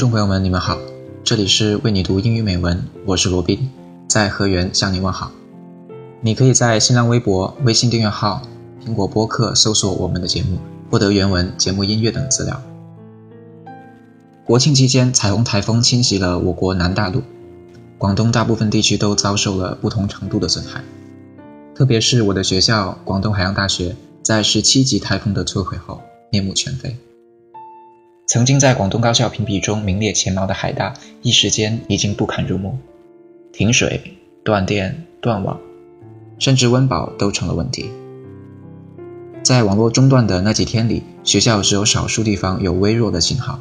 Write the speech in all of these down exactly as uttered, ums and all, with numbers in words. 众朋友们，你们好，这里是为你读英语美文，我是罗宾，在河源向你问好。你可以在新浪微博、微信订阅号、苹果播客搜索我们的节目，获得原文、节目音乐等资料。国庆期间，彩虹台风侵袭了我国南大陆，广东大部分地区都遭受了不同程度的损害。特别是我的学校广东海洋大学，在十七级台风的摧毁后面目全非。曾经在广东高校评比中名列前茅的海大，一时间已经不堪入目，停水、断电、断网，甚至温饱都成了问题。在网络中断的那几天里，学校只有少数地方有微弱的信号，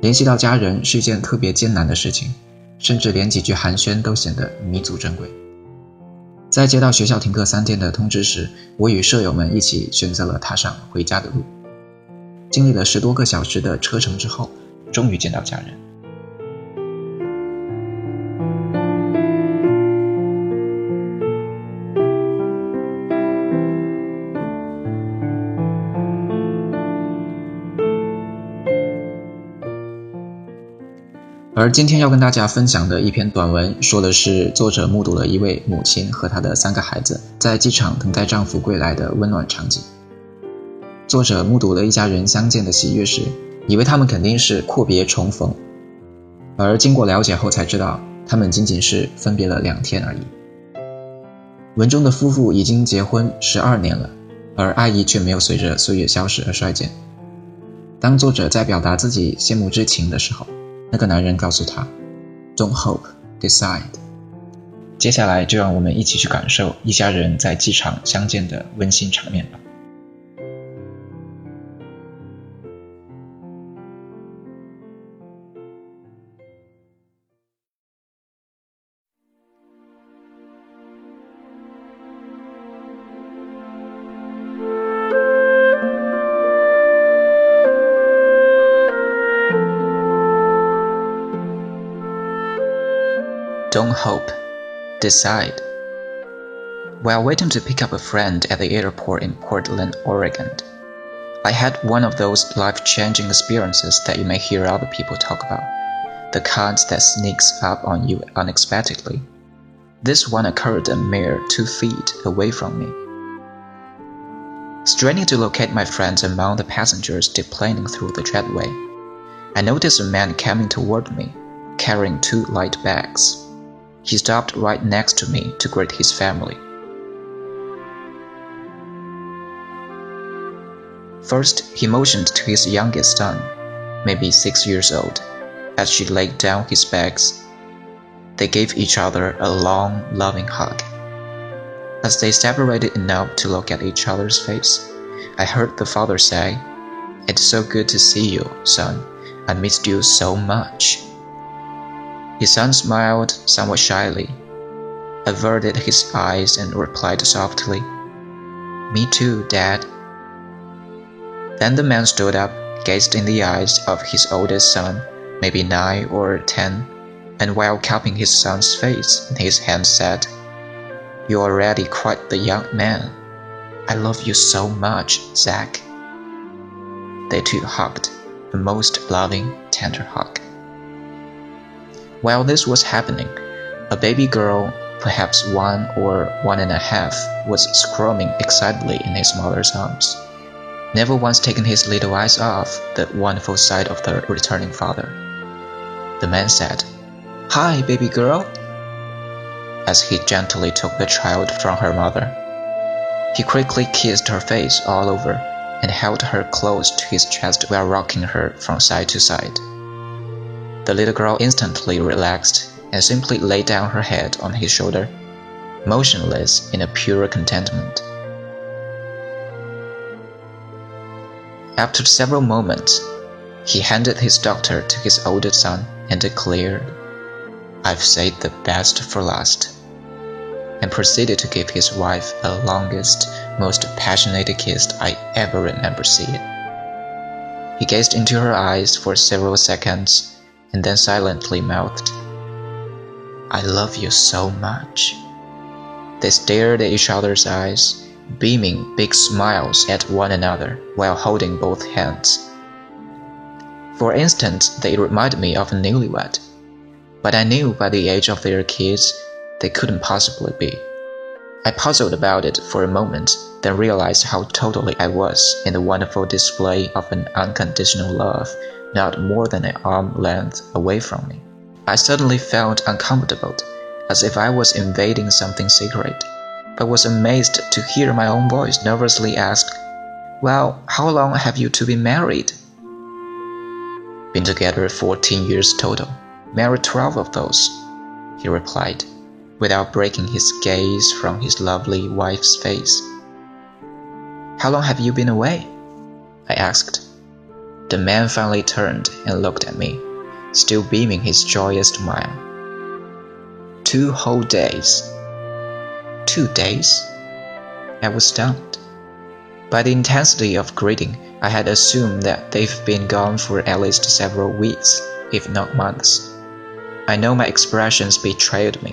联系到家人是一件特别艰难的事情，甚至连几句寒暄都显得弥足珍贵。在接到学校停课三天的通知时，我与舍友们一起选择了踏上回家的路。经历了十多个小时的车程之后，终于见到家人。而今天要跟大家分享的一篇短文，说的是作者目睹了一位母亲和她的三个孩子在机场等待丈夫归来的温暖场景。作者目睹了一家人相见的喜悦时，以为他们肯定是阔别重逢，而经过了解后才知道，他们仅仅是分别了两天而已。文中的夫妇已经结婚十二年了，而爱意却没有随着岁月消逝而衰减。当作者在表达自己羡慕之情的时候，那个男人告诉他 Don't hope, decide。 接下来就让我们一起去感受一家人在机场相见的温馨场面吧。Don't hope, decide. While waiting to pick up a friend at the airport in Portland, Oregon, I had one of those life-changing experiences that you may hear other people talk about, the kind that sneaks up on you unexpectedly. This one occurred a mere two feet away from me. Straining to locate my friends among the passengers deplaning through the jetway, I noticed a man coming toward me, carrying two light bags.He stopped right next to me to greet his family. First, he motioned to his youngest son, maybe six years old, as she laid down his bags. They gave each other a long, loving hug. As they separated enough to look at each other's face, I heard the father say, "It's so good to see you, son. I missed you so much."His son smiled somewhat shyly, averted his eyes, and replied softly, "Me too, Dad." Then the man stood up, gazed in the eyes of his oldest son, maybe nine or ten, and while cupping his son's face in his hand said, "You're already quite the young man. I love you so much, Zach." They two hugged, a most loving, tender hug.While this was happening, a baby girl, perhaps one or one and a half, was squirming excitedly in his mother's arms, never once taking his little eyes off the wonderful sight of the returning father. The man said, "Hi, baby girl," as he gently took the child from her mother. He quickly kissed her face all over and held her close to his chest while rocking her from side to side.The little girl instantly relaxed and simply laid down her head on his shoulder, motionless in a pure contentment. After several moments, he handed his doctor to his older son and declared, "I've saved the best for last," and proceeded to give his wife the longest, most passionate kiss I ever remember seeing. He gazed into her eyes for several seconds.And then silently mouthed, "I love you so much." They stared at each other's eyes, beaming big smiles at one another while holding both hands. For instance, they reminded me of a newlywed, but I knew by the age of their kids, they couldn't possibly be. I puzzled about it for a moment, then realized how totally I was in the wonderful display of an unconditional love not more than an arm's length away from me. I suddenly felt uncomfortable, as if I was invading something sacred, but was amazed to hear my own voice nervously ask, "Well, how long have you two been married?" "Been together fourteen years total, married twelve of those," he replied, without breaking his gaze from his lovely wife's face. "How long have you been away?" I asked. The man finally turned and looked at me, still beaming his joyous smile. "Two whole days." "Two days?" I was stunned. By the intensity of greeting, I had assumed that they've been gone for at least several weeks, if not months. I know my expressions betrayed me.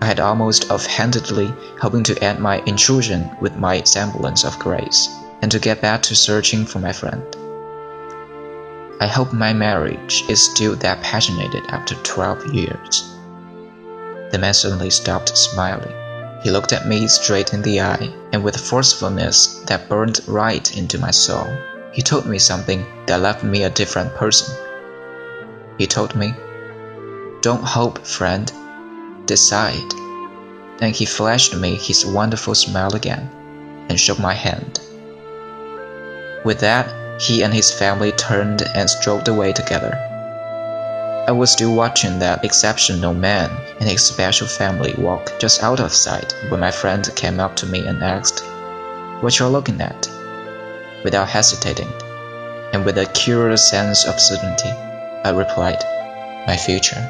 I had almost offhandedly hoping to end my intrusion with my semblance of grace, and to get back to searching for my friend. I hope my marriage is still that passionate after twelve years. The man suddenly stopped smiling. He looked at me straight in the eye, and with forcefulness that burned right into my soul, he told me something that left me a different person. He told me, "Don't hope, friend. Decide." And he flashed me his wonderful smile again, and shook my hand. With that, he and his family turned and strolled away together. I was still watching that exceptional man and his special family walk just out of sight when my friend came up to me and asked, "What you're looking at?" Without hesitating, and with a curious sense of certainty, I replied, "My future."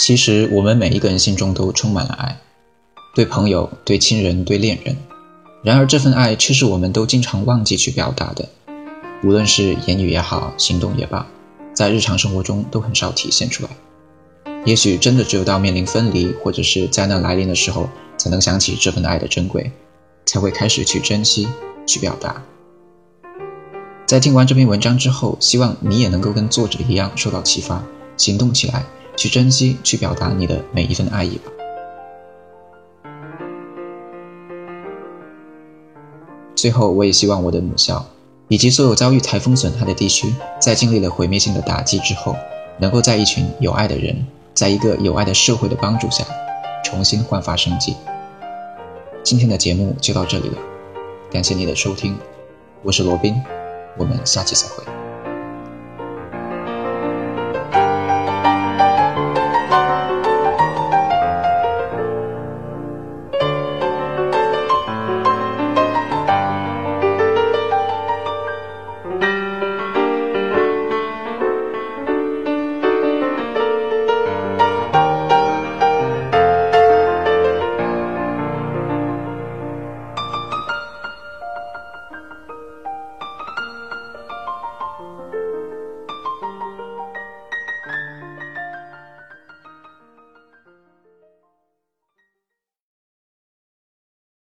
其实我们每一个人心中都充满了爱，对朋友，对亲人，对恋人。然而这份爱却是我们都经常忘记去表达的，无论是言语也好，行动也罢，在日常生活中都很少体现出来。也许真的只有到面临分离或者是灾难来临的时候，才能想起这份爱的珍贵，才会开始去珍惜，去表达。在听完这篇文章之后，希望你也能够跟作者一样受到启发，行动起来，去珍惜，去表达你的每一份爱意吧。最后，我也希望我的母校，以及所有遭遇台风损害的地区，在经历了毁灭性的打击之后，能够在一群有爱的人，在一个有爱的社会的帮助下，重新焕发生机。今天的节目就到这里了，感谢你的收听，我是罗宾，我们下期再会。